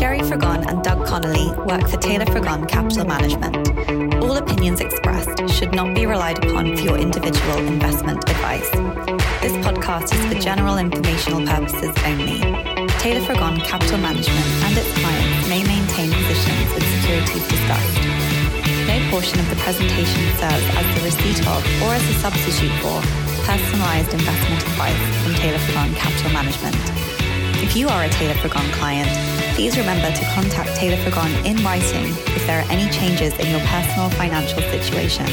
Jerry Frigon and Doug Connolly work for Taylor Frigon Capital Management. All opinions expressed should not be relied upon for your individual investment advice. This podcast is for general informational purposes only. Taylor Frigon Capital Management and its clients may maintain positions in securities discussed. No portion of the presentation serves as the receipt of or as a substitute for personalized investment advice from Taylor Frigon Capital Management. If you are a Taylor Frigon client, please remember to contact Taylor Frigon in writing if there are any changes in your personal financial situation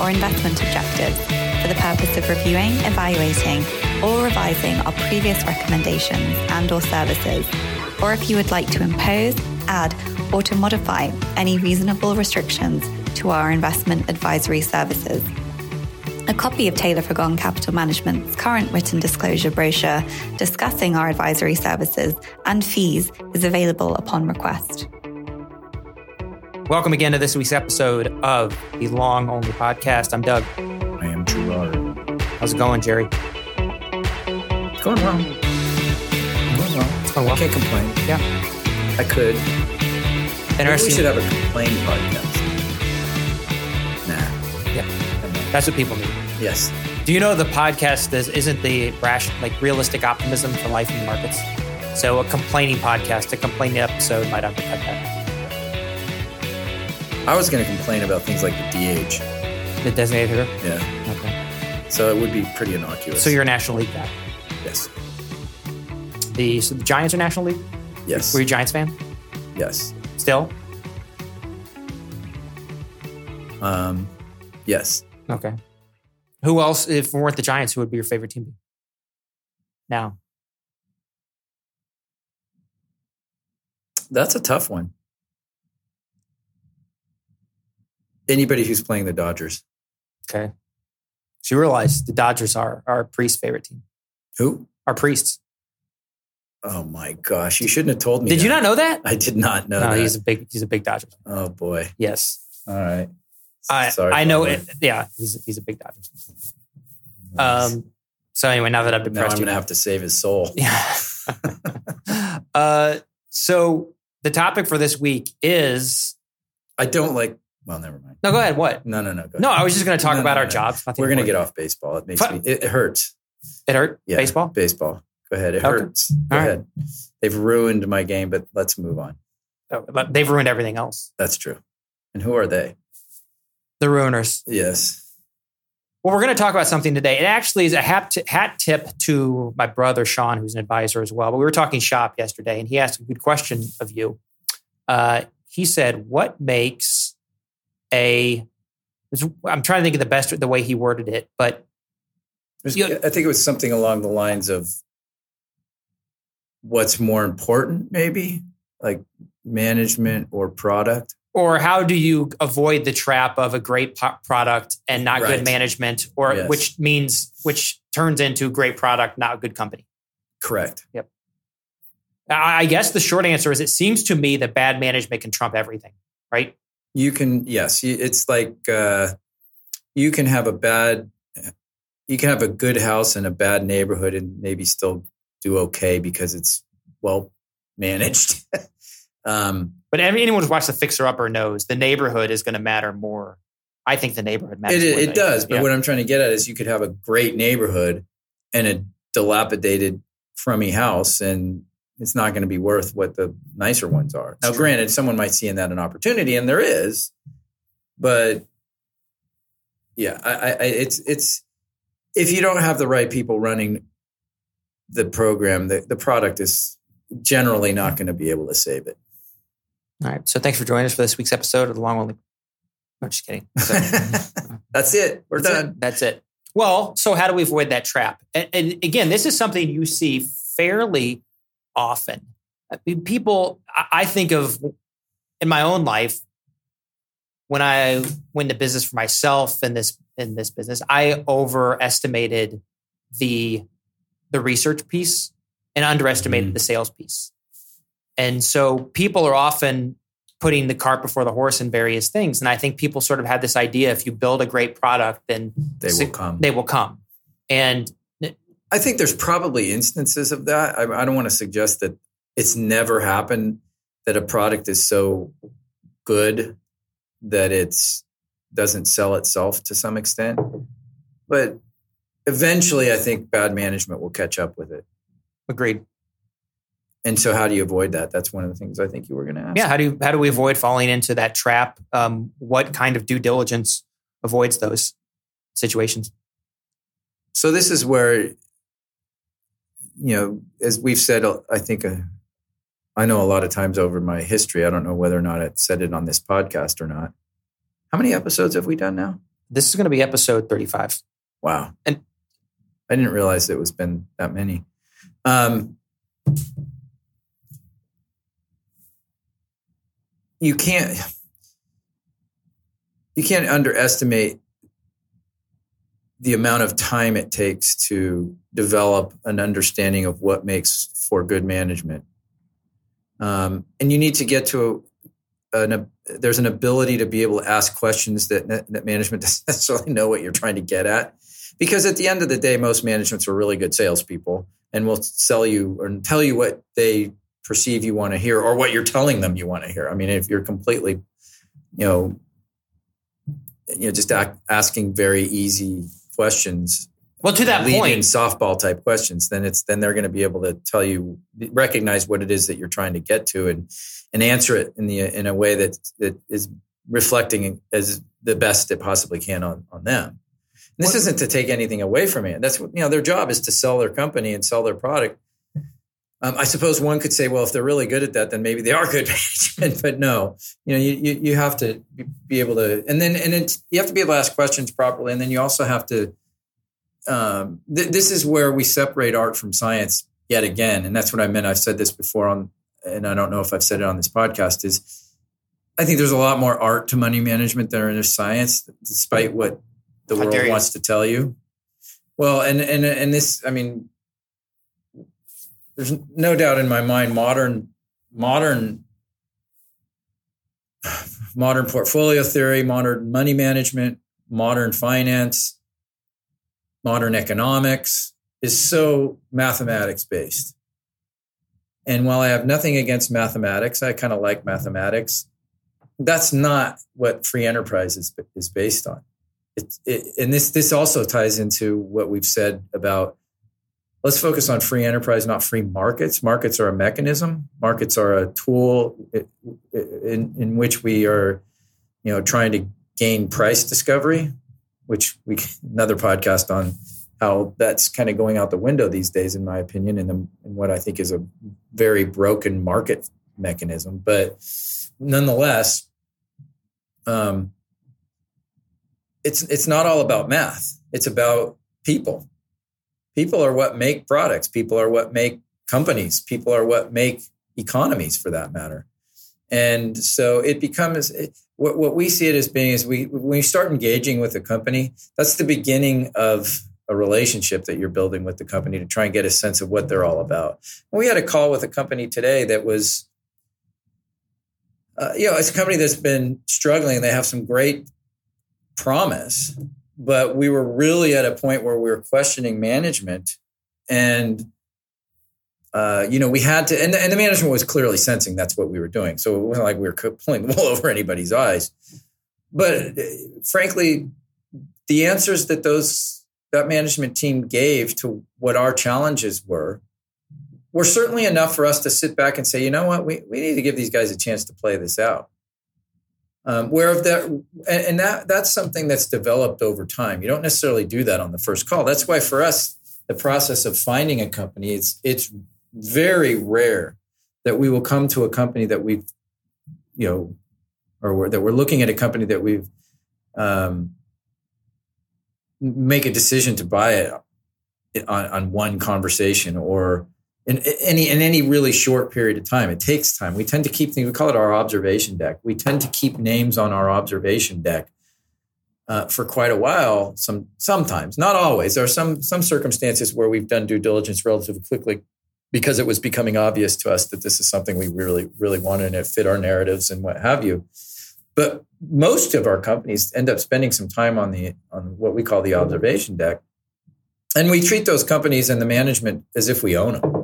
or investment objectives for the purpose of reviewing, evaluating, or revising our previous recommendations and or services, or if you would like to impose, add, or to modify any reasonable restrictions to our investment advisory services. A copy of Taylor Frigon Capital Management's current written disclosure brochure discussing our advisory services and fees is available upon request. Welcome again to this week's episode of the Long Only Podcast. I'm Doug. I am Gerard. How's it going, Jerry? It's going well. It's going well. I can't complain. Yeah. I could. Interesting. We should have a complaint podcast. Nah. Yeah. That's what people need. Yes. Do you know the podcast isn't the realistic optimism for life in the markets? So a complaining podcast, a complaining episode might undercut that. I was going to complain about things like the DH. The designated hitter? Yeah. Okay. So it would be pretty innocuous. So you're a National League guy? Yes. So the Giants are National League? Yes. Were you a Giants fan? Yes. Still? Yes. Okay. Who else, if we weren't the Giants, who would be your favorite team? Now. That's a tough one. Anybody who's playing the Dodgers. Okay. So you realize the Dodgers are our priest's favorite team. Who? Our priests. Oh my gosh. You shouldn't have told me. Did you not know that? I did not know that. No, he's a big Dodger. Oh boy. Yes. All right. I know it. Yeah, he's a big Dodger. Nice. So anyway, now that I've depressed you. I'm going to have to save his soul. Yeah. So the topic for this week is... Well, never mind. No, go ahead. What? No. Go ahead. No, I was just going to talk about our jobs. We're going to get off baseball. It hurts. It hurt? Yeah, baseball. Go ahead. It hurts. Go ahead. They've ruined my game, but let's move on. Oh, but they've ruined everything else. That's true. And who are they? The ruiners. Yes. Well, we're going to talk about something today. It actually is a hat tip to my brother, Sean, who's an advisor as well. But we were talking shop yesterday, and he asked a good question of you. He said, what makes I'm trying to think of the way he worded it, but. I think it was something along the lines of what's more important, maybe? Like management or product? Or how do you avoid the trap of a great product and not good management, or which turns into great product, not good company? Correct. Yep. I guess the short answer is it seems to me that bad management can trump everything, right? It's like you can have a good house in a bad neighborhood and maybe still do okay because it's well managed. But anyone who's watched the Fixer Upper knows the neighborhood is going to matter more. I think the neighborhood matters more. It does. But what I'm trying to get at is you could have a great neighborhood and a dilapidated, crummy house, and it's not going to be worth what the nicer ones are. Now, granted, someone might see in that an opportunity, and there is. But yeah, it's if you don't have the right people running the program, the product is generally not going to be able to save it. All right. So thanks for joining us for this week's episode of the Long Only. No, just kidding. So, that's it. We're done. That's it. Well, so how do we avoid that trap? And again, this is something you see fairly often. I mean, people, I think of in my own life, when I went into business for myself in this business, I overestimated the research piece and underestimated the sales piece. And so people are often putting the cart before the horse in various things. And I think people sort of had this idea, if you build a great product, then they will come. And I think there's probably instances of that. I don't want to suggest that it's never happened that a product is so good that it doesn't sell itself to some extent. But eventually, I think bad management will catch up with it. Agreed. And so how do you avoid that? That's one of the things I think you were going to ask. Yeah, how do we avoid falling into that trap? What kind of due diligence avoids those situations? So this is where, you know, as we've said, I think, I know a lot of times over my history, I don't know whether or not I said it on this podcast or not. How many episodes have we done now? This is going to be episode 35. Wow. And I didn't realize it was been that many. You can't underestimate the amount of time it takes to develop an understanding of what makes for good management. And you need to get to there's an ability to be able to ask questions that management doesn't necessarily know what you're trying to get at. Because at the end of the day, most managements are really good salespeople and will sell you or tell you what they perceive you want to hear or what you're telling them you want to hear. I mean, if you're completely, you know, just asking very easy questions. Well, to that point, softball type questions, then they're going to be able to tell you, recognize what it is that you're trying to get to, and answer it in a way that is reflecting as the best it possibly can on them. And this isn't to take anything away from it. That's what, their job is to sell their company and sell their product. I suppose one could say, well, if they're really good at that, then maybe they are good management. But no, you have to be able to, and then you have to be able to ask questions properly, and then you also have to. This is where we separate art from science yet again, and that's what I meant. I've said this before and I don't know if I've said it on this podcast. Is I think there's a lot more art to money management than there is science, despite what the world wants to tell you. Well, and this, I mean, there's no doubt in my mind, modern portfolio theory, modern money management, modern finance, modern economics is so mathematics based. And while I have nothing against mathematics, I kind of like mathematics. That's not what free enterprise is based on. This also ties into what we've said about, let's focus on free enterprise, not free markets. Markets are a mechanism. Markets are a tool in which we are, trying to gain price discovery, which we another podcast on how that's kind of going out the window these days, in my opinion, and what I think is a very broken market mechanism. But nonetheless, it's not all about math. It's about people. People are what make products. People are what make companies. People are what make economies, for that matter. And so it becomes what we see it as being is when you start engaging with a company, that's the beginning of a relationship that you're building with the company to try and get a sense of what they're all about. We had a call with a company today that was, it's a company that's been struggling and they have some great promise, but we were really at a point where we were questioning management and we had to, and the management was clearly sensing that's what we were doing. So it wasn't like we were pulling the wool over anybody's eyes. But frankly, the answers that that management team gave to what our challenges were certainly enough for us to sit back and say, you know what, we need to give these guys a chance to play this out. That's something that's developed over time. You don't necessarily do that on the first call. That's why for us, the process of finding a company, it's very rare that we will come to a company that we've, that we're looking at a company that we've make a decision to buy it on one conversation or in any really short period of time. It takes time. We tend to keep things, we call it our observation deck. We tend to keep names on our observation deck for quite a while. Sometimes, not always. There are some circumstances where we've done due diligence relatively quickly, because it was becoming obvious to us that this is something we really, really wanted and it fit our narratives and what have you. But most of our companies end up spending some time on what we call the observation deck. And we treat those companies and the management as if we own them.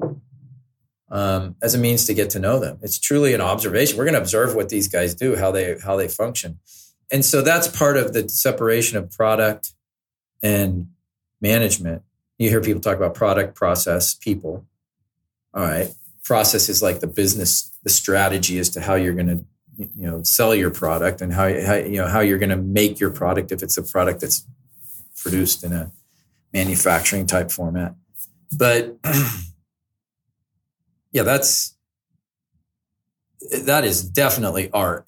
as a means to get to know them. It's truly an observation. We're going to observe what these guys do, how they function. And so that's part of the separation of product and management. You hear people talk about product, process, people. All right. Process is like the business, the strategy as to how you're going to, sell your product and how you're going to make your product if it's a product that's produced in a manufacturing type format. But yeah, that is definitely art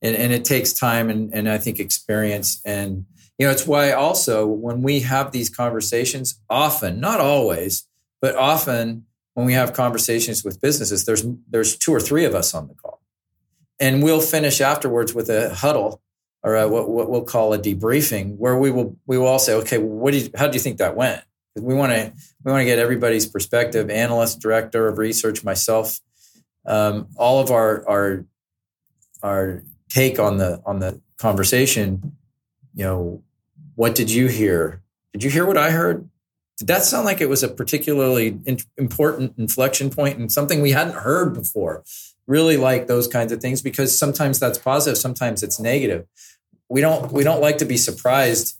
and it takes time and I think experience. And, it's why also when we have these conversations often, not always, but often when we have conversations with businesses, there's two or three of us on the call and we'll finish afterwards with a huddle or what we'll call a debriefing where we will all say, okay, how do you think that went? We want to get everybody's perspective, analyst, director of research, myself, all of our take on the conversation. What did you hear? Did you hear what I heard? Did that sound like it was a particularly important inflection point and something we hadn't heard before? Really like those kinds of things, because sometimes that's positive, sometimes it's negative. We don't like to be surprised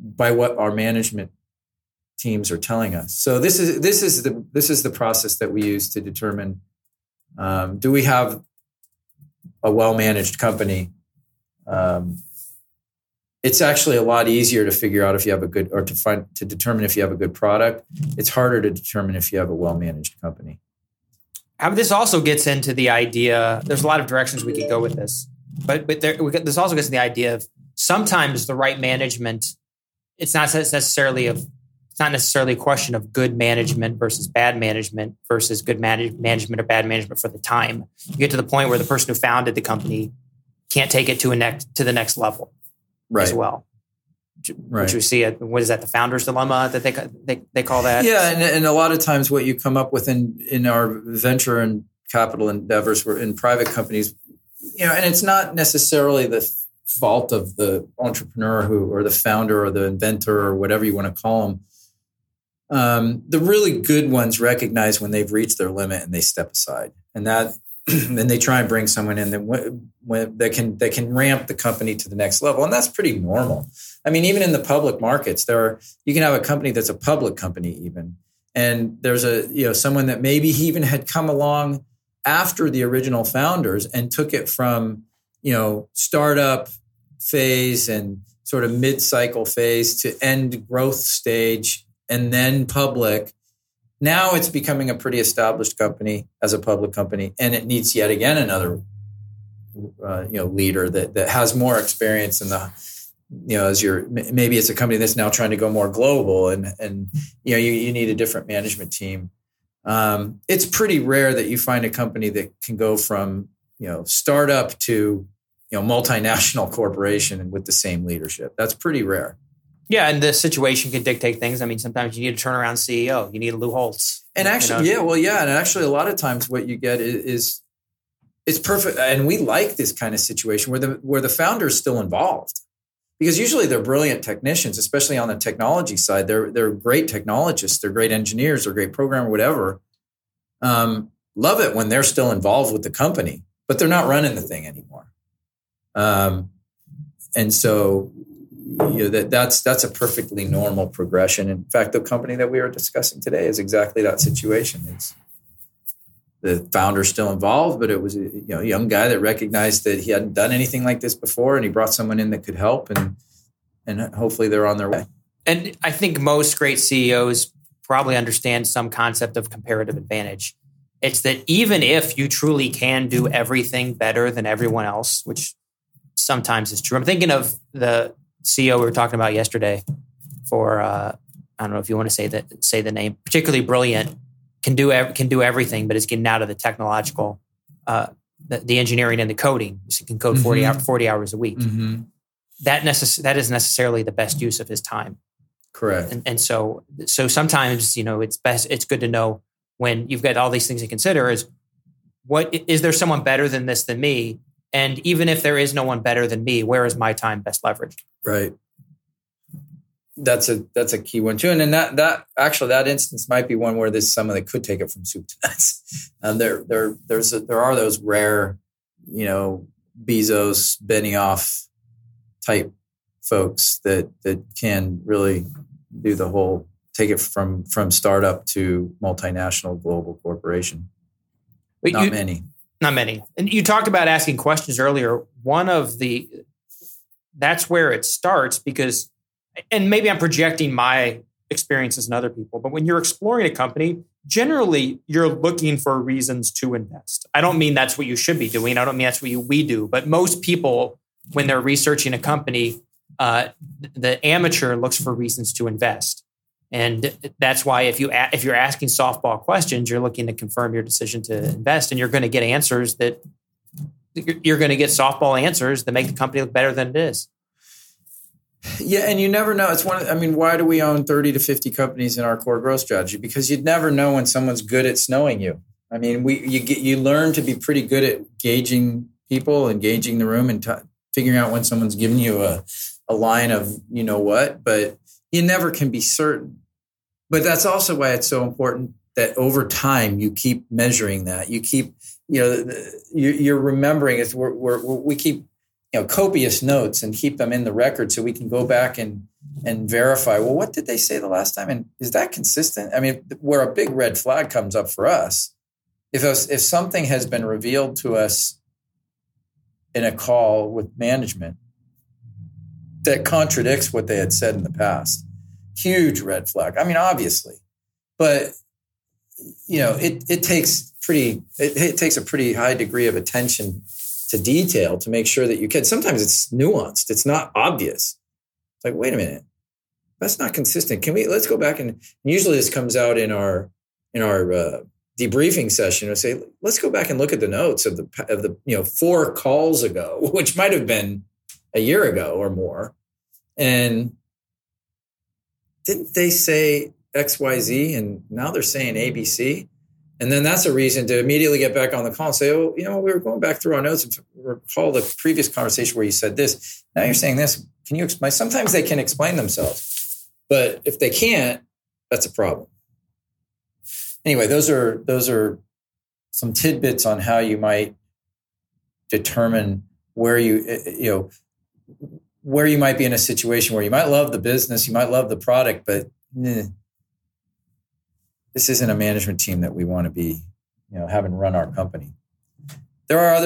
by what our management teams are telling us. So this is the process that we use to determine do we have a well-managed company. It's actually a lot easier to figure out if you have a good, or to determine if you have a good product. It's harder to determine if you have a well-managed company. This also gets into the idea. There's a lot of directions we could go with this, but this also gets into the idea of sometimes the right management. It's not necessarily a question of good management versus bad management versus good management or bad management for the time. You get to the point where the person who founded the company can't take it to the next level, right, as well. Right. Which we see, what is that, the founder's dilemma that they call that? Yeah, and a lot of times what you come up with in our venture and capital endeavors, we're in private companies, and it's not necessarily the fault of the entrepreneur or the founder or the inventor or whatever you want to call them. The really good ones recognize when they've reached their limit and they step aside, and that, then they try and bring someone in that can ramp the company to the next level. And that's pretty normal. I mean, even in the public markets, you can have a company that's a public company even, and there's someone that maybe even had come along after the original founders and took it from, startup phase and sort of mid-cycle phase to end growth stage. And then public. Now it's becoming a pretty established company as a public company, and it needs yet again another, leader that has more experience in the, maybe it's a company that's now trying to go more global, and you need a different management team. It's pretty rare that you find a company that can go from startup to multinational corporation and with the same leadership. That's pretty rare. Yeah, and the situation can dictate things. I mean, sometimes you need a turnaround CEO. You need a Lou Holtz. And actually, a lot of times what you get is it's perfect. And we like this kind of situation where the founder is still involved, because usually they're brilliant technicians, especially on the technology side. They're great technologists. They're great engineers. They're great programmer, whatever. Love it when they're still involved with the company, but they're not running the thing anymore. And so... that's a perfectly normal progression. In fact, the company that we are discussing today is exactly that situation. It's the founder still involved, but it was a young guy that recognized that he hadn't done anything like this before, and he brought someone in that could help, and hopefully they're on their way. And I think most great CEOs probably understand some concept of comparative advantage. It's that even if you truly can do everything better than everyone else, which sometimes is true. I'm thinking of the CEO we were talking about yesterday for, I don't know if you want to say the name, particularly brilliant, can do everything, but it's getting out of the technological, the engineering and the coding. So he can code 40 hours a week. Mm-hmm. That is necessarily the best use of his time. Correct. And so sometimes, it's good to know when you've got all these things to consider is is there someone better than this than me? And even if there is no one better than me, where is my time best leveraged? Right. That's a key one too. And then that instance might be one where there's someone that could take it from soup to nuts. There are those rare, Bezos, Benioff type folks that can really do the whole, take it from startup to multinational global corporation. But not many. And you talked about asking questions earlier. That's where it starts because, and maybe I'm projecting my experiences and other people, but when you're exploring a company, generally you're looking for reasons to invest. I don't mean that's what you should be doing. I don't mean that's what we do. But most people, when they're researching a company, the amateur looks for reasons to invest. And that's why if you're asking softball questions, you're looking to confirm your decision to invest, and you're going to get answers that you're going to get softball answers that make the company look better than it is. Yeah, and you never know. It's why do we own 30 to 50 companies in our core growth strategy? Because you'd never know when someone's good at snowing you. I mean, you learn to be pretty good at gauging people and gauging the room and figuring out when someone's giving you a line of you know what, but you never can be certain. But that's also why it's so important that over time you keep measuring that. You keep, you're remembering. It's we keep, copious notes and keep them in the record so we can go back and verify. Well, what did they say the last time, and is that consistent? I mean, where a big red flag comes up for us, if something has been revealed to us in a call with management that contradicts what they had said in the past. Huge red flag. I mean, obviously, but it takes a pretty high degree of attention to detail to make sure that you can. Sometimes it's nuanced. It's not obvious. It's like, wait a minute, that's not consistent. Let's go back and usually this comes out in our debriefing session. We'll say, let's go back and look at the notes of the 4 calls ago, which might've been a year ago or more. And didn't they say XYZ and now they're saying ABC? And then that's a reason to immediately get back on the call and say, oh, we were going back through our notes and recall the previous conversation where you said this. Now you're saying this. Can you explain? Sometimes they can explain themselves, but if they can't, that's a problem. Anyway, those are some tidbits on how you might determine where you might be in a situation where you might love the business, you might love the product, but this isn't a management team that we want to be, having run our company. There have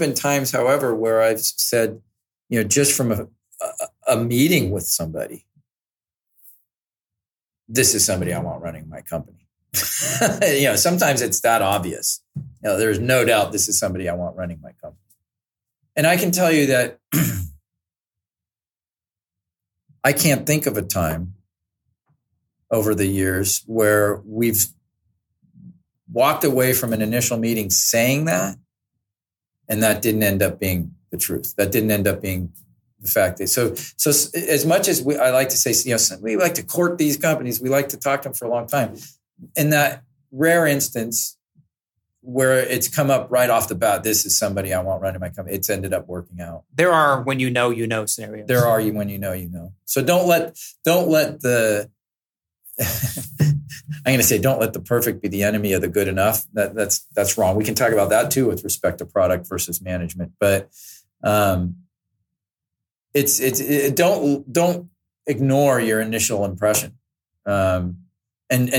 been times, however, where I've said, just from a meeting with somebody, this is somebody I want running my company. Sometimes it's that obvious. There's no doubt this is somebody I want running my company. And I can tell you that I can't think of a time over the years where we've walked away from an initial meeting saying that, and that didn't end up being the truth. That didn't end up being the fact. So as much as I like to say, we like to court these companies, we like to talk to them for a long time. In that rare instance where it's come up right off the bat, this is somebody I want running my company, it's ended up working out. There are when you know scenarios. There are when you know. So don't let the perfect be the enemy of the good enough. That's wrong. We can talk about that too with respect to product versus management, but don't ignore your initial impression and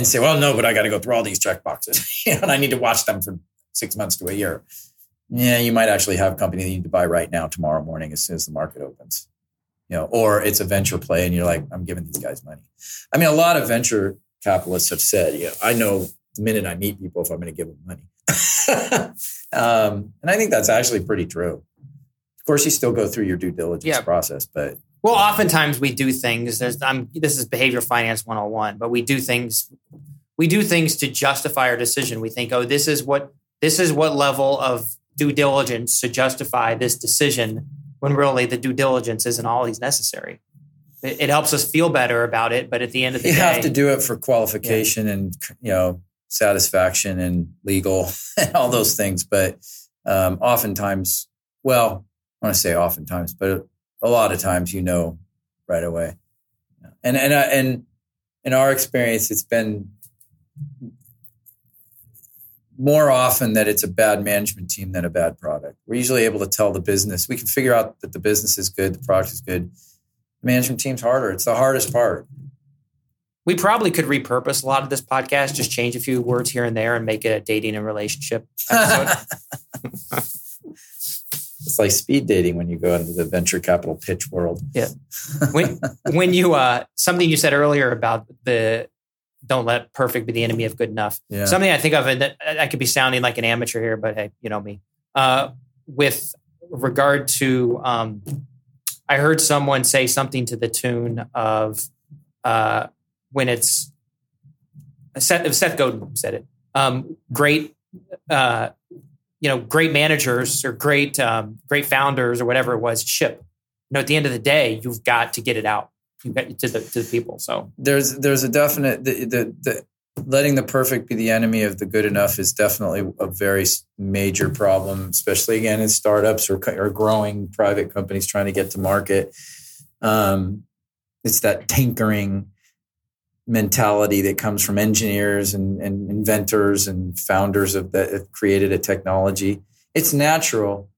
say, well, no, but I got to go through all these check boxes and I need to watch them for 6 months to a year. Yeah, you might actually have a company that you need to buy right now, tomorrow morning, as soon as the market opens. Or it's a venture play and you're like, I'm giving these guys money. I mean, a lot of venture capitalists have said, I know the minute I meet people if I'm going to give them money. And I think that's actually pretty true. Of course, you still go through your due diligence process, but. Well, oftentimes we do things, this is behavior finance 101, but we do things to justify our decision. We think, oh, this is what level of due diligence to justify this decision, when really the due diligence isn't always necessary. It helps us feel better about it, but at the end of the day... You have to do it for qualification and, satisfaction and legal and all those things. But a lot of times, right away. And in our experience, it's been more often that it's a bad management team than a bad product. We're usually able to tell the business. We can figure out that the business is good, the product is good. The management team's harder. It's the hardest part. We probably could repurpose a lot of this podcast, just change a few words here and there and make it a dating and relationship episode. It's like speed dating when you go into the venture capital pitch world. Yeah. When you, something you said earlier about the don't let perfect be the enemy of good enough. Yeah. Something I think of, and I could be sounding like an amateur here, but hey, you know me. With regard to, I heard someone say something to the tune of, when it's Seth Godin said it, great managers or great founders or whatever it was ship. You know, at the end of the day, you've got to get it out to the people. So there's a definite the letting the perfect be the enemy of the good enough is definitely a very major problem, especially again in startups or growing private companies trying to get to market. It's that tinkering mentality that comes from engineers and inventors and founders that have created a technology. It's natural.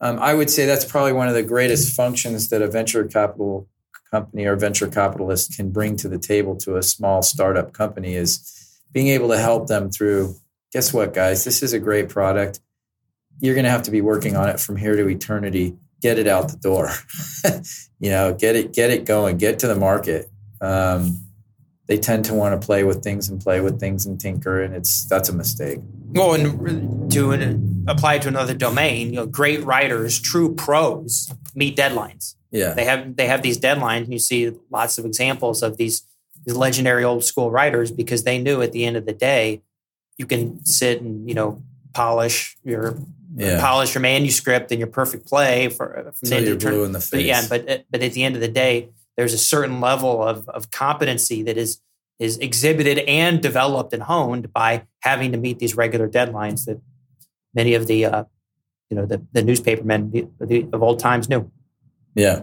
I would say that's probably one of the greatest functions that a venture capital company or venture capitalist can bring to the table to a small startup company is being able to help them through, guess what, guys, this is a great product. You're going to have to be working on it from here to eternity. Get it out the door, get it going, get to the market. They tend to want to play with things and tinker, and that's a mistake. Well, and to apply to another domain, great writers, true pros, meet deadlines. Yeah, they have these deadlines, and you see lots of examples of these legendary old school writers because they knew at the end of the day, you can sit and polish your manuscript and your perfect play for until you're blue in the face. Yeah, but at the end of the day, there's a certain level of competency that is exhibited and developed and honed by having to meet these regular deadlines that many of the newspapermen of old times knew. Yeah.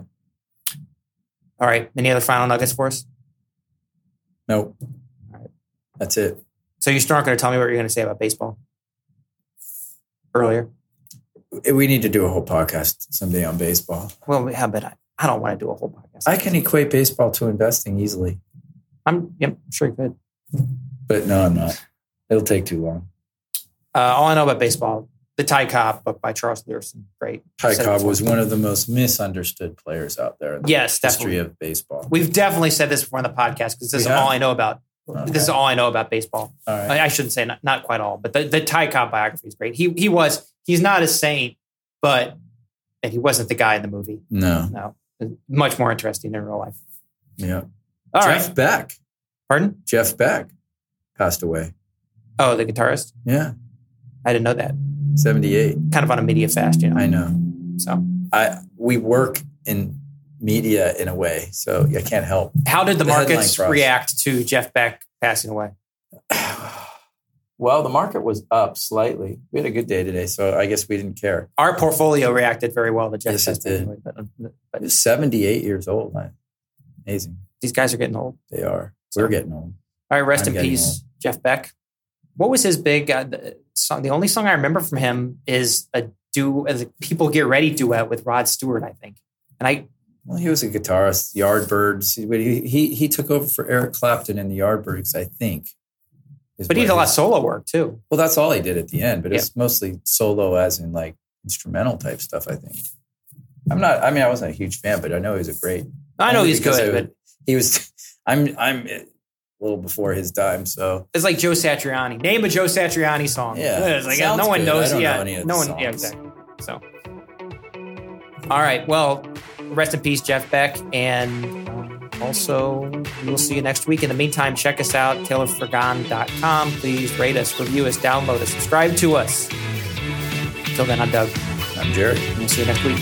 All right. Any other final nuggets for us? No. All right. That's it. So you're still not going to tell me what you're going to say about baseball earlier? We need to do a whole podcast someday on baseball. Well, yeah, but I don't want to do a whole podcast. I can equate baseball to investing easily. I'm sure you could. But no, I'm not. It'll take too long. All I know about baseball, the Ty Cobb book by Charles Leerhsen. Great. Ty Cobb was one of the most misunderstood players out there in the history of baseball. We've definitely said this before on the podcast because this is all I know about. Okay. This is all I know about baseball. All right. I shouldn't say not quite all, but the Ty Cobb biography is great. He's not a saint, but he wasn't the guy in the movie. No. Much more interesting in real life. Yeah. All right. Jeff Beck. Pardon? Jeff Beck passed away. Oh, the guitarist? Yeah. I didn't know that. 78. Kind of on a media fast, I know. So we work in media in a way, so I can't help. How did the markets react to Jeff Beck passing away? Well, the market was up slightly. We had a good day today, so I guess we didn't care. Our portfolio reacted very well to Jeff Beck. Yes, it did. But he was 78 years old, man. Amazing. These guys are getting old. They are. We're getting old. All right, rest in peace, Jeff Beck. What was his big song? The only song I remember from him is a People Get Ready duet with Rod Stewart, I think. Well, he was a guitarist, Yardbirds. He took over for Eric Clapton in the Yardbirds, I think. But he did a lot of solo work too. Well, that's all he did at the end, but it's mostly solo as in instrumental type stuff, I think. I wasn't a huge fan, but I know he was a great. I know he's good, but he was, I'm a little before his time, so. It's like Joe Satriani. Name a Joe Satriani song. Yeah. It's like, no one knows. I don't know any of the songs. Yeah, exactly. So. All right. Well, rest in peace, Jeff Beck, and also, we'll see you next week. In the meantime, check us out, taylorfrigon.com. Please rate us, review us, download us, subscribe to us. Until then, I'm Doug. I'm Jerry. We'll see you next week.